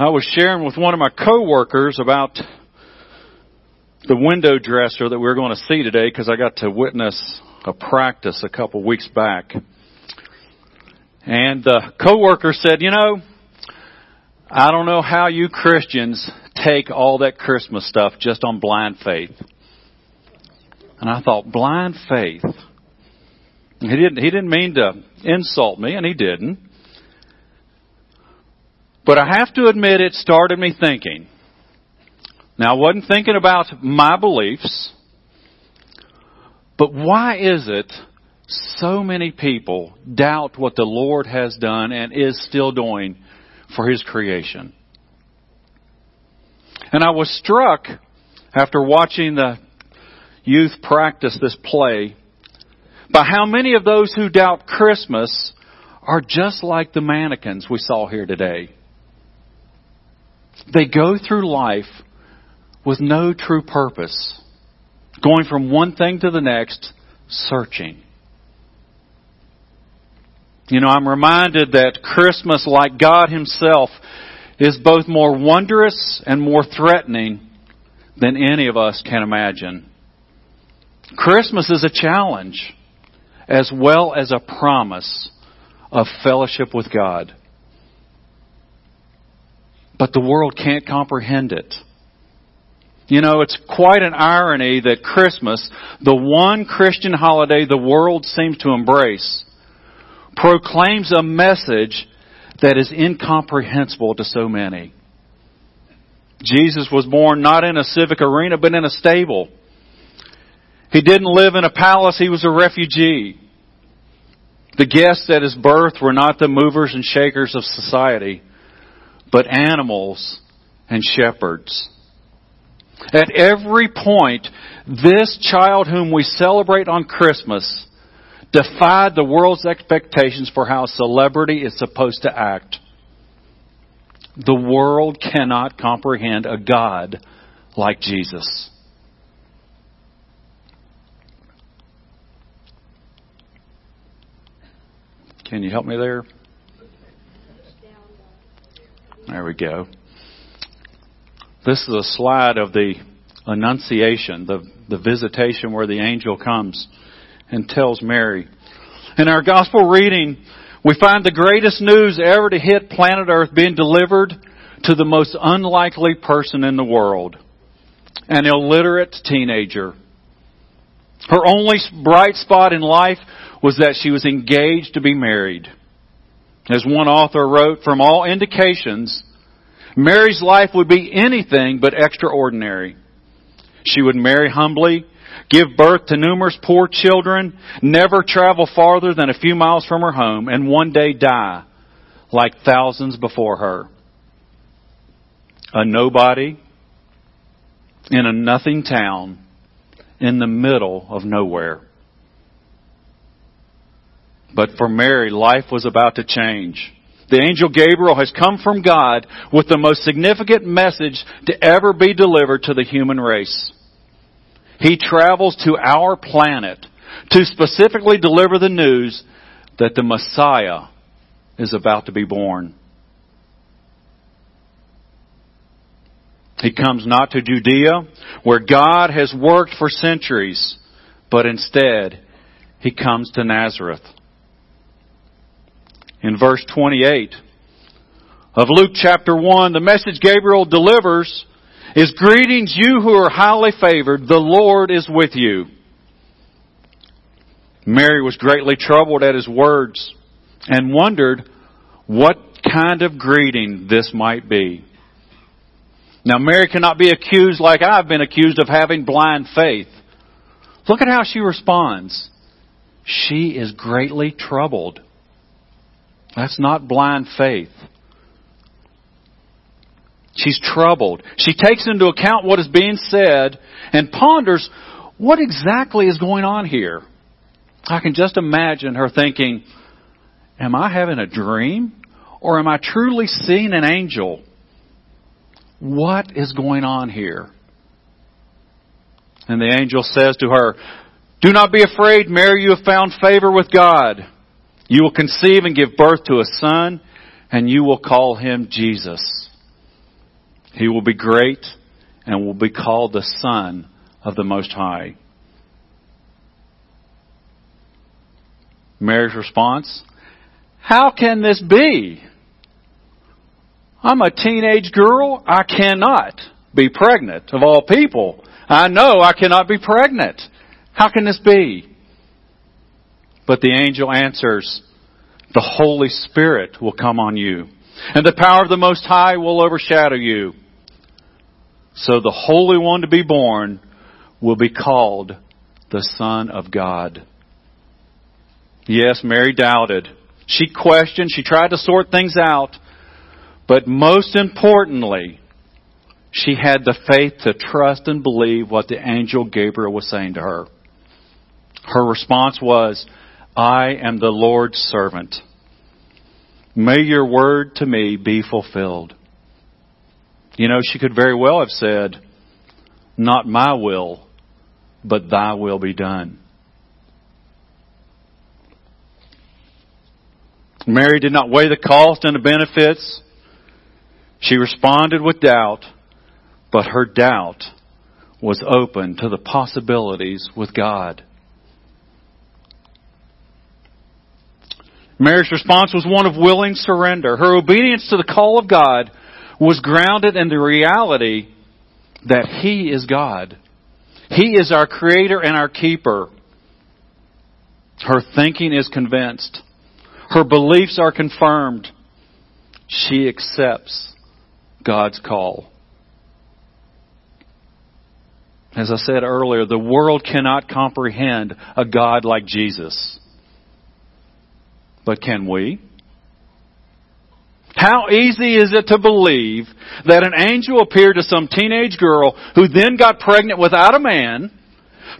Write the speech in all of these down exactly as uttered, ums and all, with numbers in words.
I was sharing with one of my coworkers about the window dresser that we were going to see today, because I got to witness a practice a couple weeks back. And the coworker said, you know, I don't know how you Christians take all that Christmas stuff just on blind faith. And I thought, blind faith. He didn't, he didn't mean to insult me, and he didn't. But I have to admit, it started me thinking. Now, I wasn't thinking about my beliefs, but why is it so many people doubt what the Lord has done and is still doing for His creation? And I was struck after watching the youth practice this play by how many of those who doubt Christmas are just like the mannequins we saw here today. They go through life with no true purpose, going from one thing to the next, searching. You know, I'm reminded that Christmas, like God Himself, is both more wondrous and more threatening than any of us can imagine. Christmas is a challenge as well as a promise of fellowship with God. But the world can't comprehend it. You know, it's quite an irony that Christmas, the one Christian holiday the world seems to embrace, proclaims a message that is incomprehensible to so many. Jesus was born not in a civic arena, but in a stable. He didn't live in a palace. He was a refugee. The guests at His birth were not the movers and shakers of society, but animals and shepherds. At every point, this child whom we celebrate on Christmas defied the world's expectations for how celebrity is supposed to act. The world cannot comprehend a God like Jesus. Can you help me there? There we go. This is a slide of the Annunciation, the, the visitation where the angel comes and tells Mary. In our gospel reading, we find the greatest news ever to hit planet Earth being delivered to the most unlikely person in the world, an illiterate teenager. Her only bright spot in life was that she was engaged to be married. As one author wrote, from all indications, Mary's life would be anything but extraordinary. She would marry humbly, give birth to numerous poor children, never travel farther than a few miles from her home, and one day die like thousands before her. A nobody in a nothing town in the middle of nowhere. But for Mary, life was about to change. The angel Gabriel has come from God with the most significant message to ever be delivered to the human race. He travels to our planet to specifically deliver the news that the Messiah is about to be born. He comes not to Judea, where God has worked for centuries, but instead, He comes to Nazareth. In verse twenty-eight of Luke chapter one, the message Gabriel delivers is, "Greetings, you who are highly favored, the Lord is with you." Mary was greatly troubled at His words and wondered what kind of greeting this might be. Now, Mary cannot be accused, like I've been accused, of having blind faith. Look at how she responds. She is greatly troubled. That's not blind faith. She's troubled. She takes into account what is being said and ponders what exactly is going on here. I can just imagine her thinking, am I having a dream? Or am I truly seeing an angel? What is going on here? And the angel says to her, "Do not be afraid, Mary, you have found favor with God. You will conceive and give birth to a son, and you will call Him Jesus. He will be great and will be called the Son of the Most High. Mary's response, how can this be? I'm a teenage girl. I cannot be pregnant, of all people. I know I cannot be pregnant. How can this be? But the angel answers, the Holy Spirit will come on you, and the power of the Most High will overshadow you. So the Holy One to be born will be called the Son of God. Yes, Mary doubted. She questioned. She tried to sort things out. But most importantly, she had the faith to trust and believe what the angel Gabriel was saying to her. Her response was, I am the Lord's servant. May your word to me be fulfilled. You know, she could very well have said, not my will, but thy will be done. Mary did not weigh the cost and the benefits. She responded with doubt, but her doubt was open to the possibilities with God. Mary's response was one of willing surrender. Her obedience to the call of God was grounded in the reality that He is God. He is our Creator and our Keeper. Her thinking is convinced. Her beliefs are confirmed. She accepts God's call. As I said earlier, the world cannot comprehend a God like Jesus. But can we? How easy is it to believe that an angel appeared to some teenage girl who then got pregnant without a man,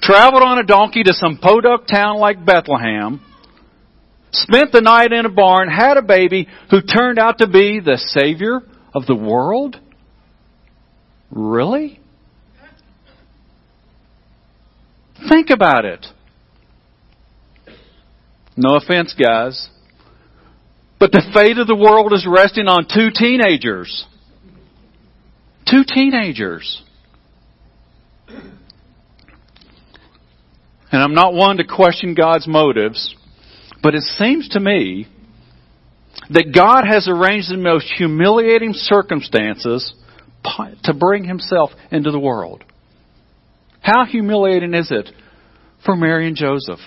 traveled on a donkey to some podunk town like Bethlehem, spent the night in a barn, had a baby who turned out to be the Savior of the world? Really? Think about it. No offense, guys, but the fate of the world is resting on two teenagers. Two teenagers. And I'm not one to question God's motives, but it seems to me that God has arranged the most humiliating circumstances to bring Himself into the world. How humiliating is it for Mary and Joseph?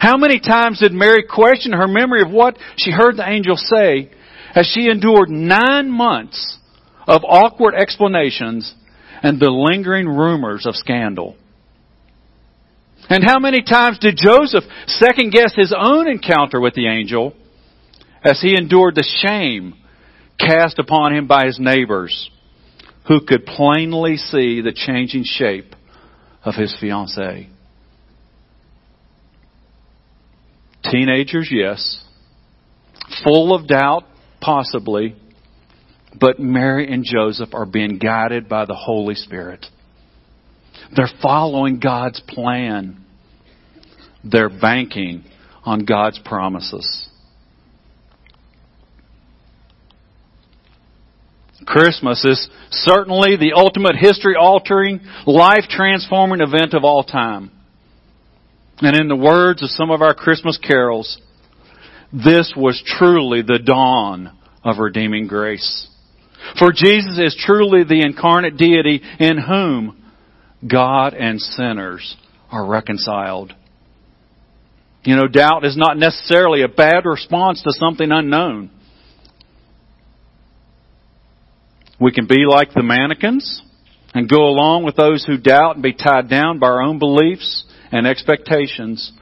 How many times did Mary question her memory of what she heard the angel say as she endured nine months of awkward explanations and the lingering rumors of scandal? And how many times did Joseph second-guess his own encounter with the angel as he endured the shame cast upon him by his neighbors who could plainly see the changing shape of his fiancée? Teenagers, yes. Full of doubt, possibly. But Mary and Joseph are being guided by the Holy Spirit. They're following God's plan. They're banking on God's promises. Christmas is certainly the ultimate history-altering, life-transforming event of all time. And in the words of some of our Christmas carols, this was truly the dawn of redeeming grace. For Jesus is truly the incarnate deity in whom God and sinners are reconciled. You know, doubt is not necessarily a bad response to something unknown. We can be like the mannequins and go along with those who doubt and be tied down by our own beliefs and expectations,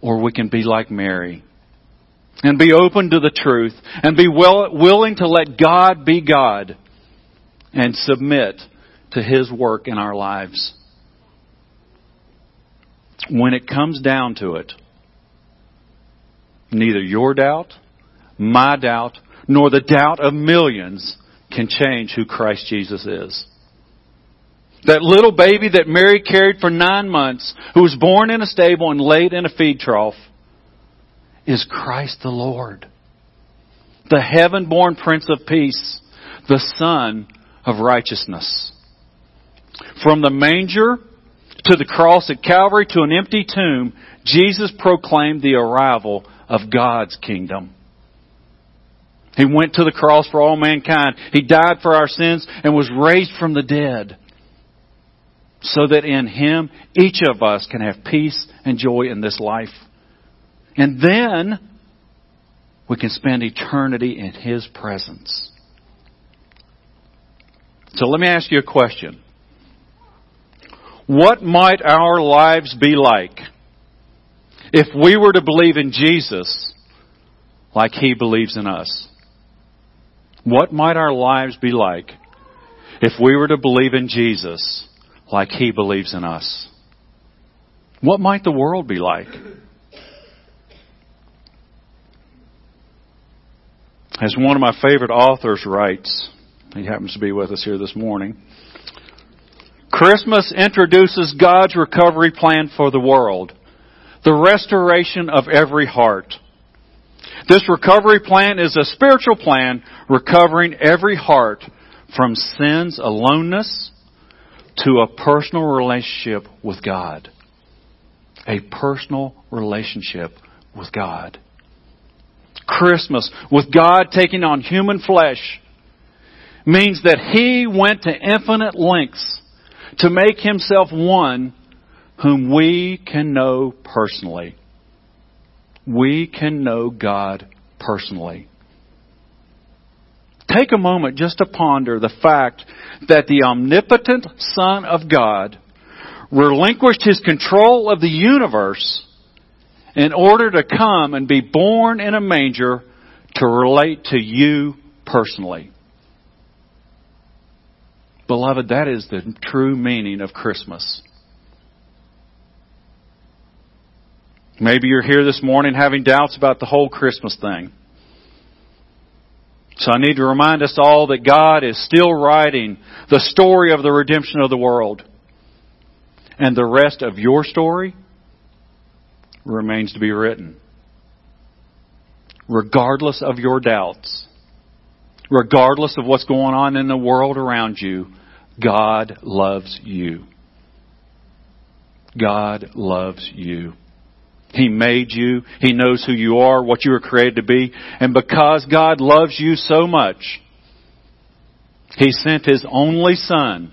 or we can be like Mary and be open to the truth and be well, willing to let God be God and submit to His work in our lives. When it comes down to it, neither your doubt, my doubt, nor the doubt of millions can change who Christ Jesus is. That little baby that Mary carried for nine months, who was born in a stable and laid in a feed trough, is Christ the Lord, the heaven-born Prince of Peace, the Son of righteousness. From the manger to the cross at Calvary to an empty tomb, Jesus proclaimed the arrival of God's kingdom. He went to the cross for all mankind. He died for our sins and was raised from the dead, so that in Him each of us can have peace and joy in this life. And then we can spend eternity in His presence. So let me ask you a question. What might our lives be like if we were to believe in Jesus like He believes in us? What might our lives be like if we were to believe in Jesus like He believes in us? What might the world be like? As one of my favorite authors writes, he happens to be with us here this morning, Christmas introduces God's recovery plan for the world, the restoration of every heart. This recovery plan is a spiritual plan recovering every heart from sin's aloneness to a personal relationship with God. A personal relationship with God. Christmas, with God taking on human flesh, means that He went to infinite lengths to make Himself one whom we can know personally. We can know God personally. Take a moment just to ponder the fact that the omnipotent Son of God relinquished His control of the universe in order to come and be born in a manger to relate to you personally. Beloved, that is the true meaning of Christmas. Maybe you're here this morning having doubts about the whole Christmas thing. So I need to remind us all that God is still writing the story of the redemption of the world. And the rest of your story remains to be written. Regardless of your doubts, regardless of what's going on in the world around you, God loves you. God loves you. He made you. He knows who you are, what you were created to be. And because God loves you so much, He sent His only Son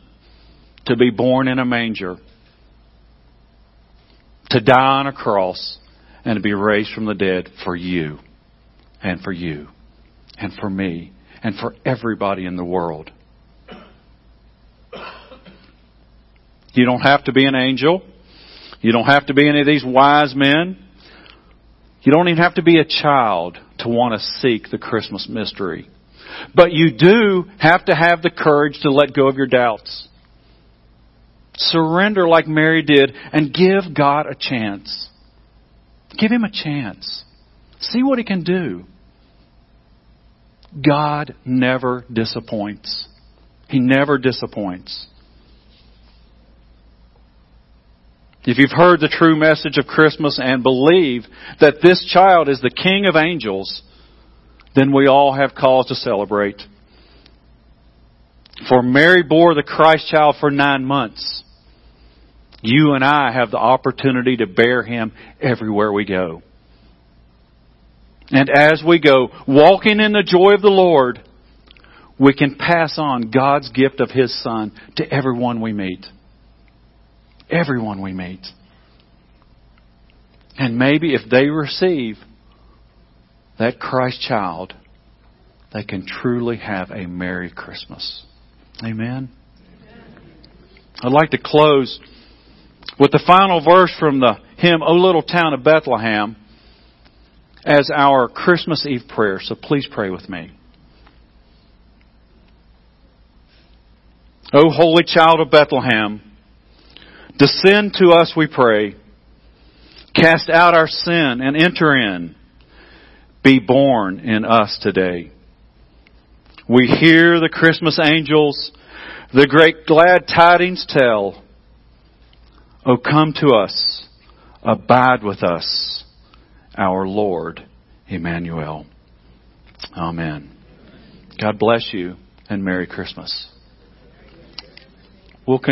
to be born in a manger, to die on a cross, and to be raised from the dead for you, and for you, and for me, and for everybody in the world. You don't have to be an angel. You don't have to be any of these wise men. You don't even have to be a child to want to seek the Christmas mystery. But you do have to have the courage to let go of your doubts. Surrender like Mary did and give God a chance. Give Him a chance. See what He can do. God never disappoints. He never disappoints. If you've heard the true message of Christmas and believe that this child is the King of angels, then we all have cause to celebrate. For Mary bore the Christ child for nine months. You and I have the opportunity to bear Him everywhere we go. And as we go, walking in the joy of the Lord, we can pass on God's gift of His Son to everyone we meet. Everyone we meet. And maybe if they receive that Christ child, they can truly have a Merry Christmas. Amen? Amen. I'd like to close with the final verse from the hymn, O Little Town of Bethlehem, as our Christmas Eve prayer. So please pray with me. O Holy Child of Bethlehem, descend to us, we pray. Cast out our sin and enter in. Be born in us today. We hear the Christmas angels the great glad tidings tell. O come to us, abide with us, our Lord Emmanuel. Amen. God bless you and Merry Christmas. We'll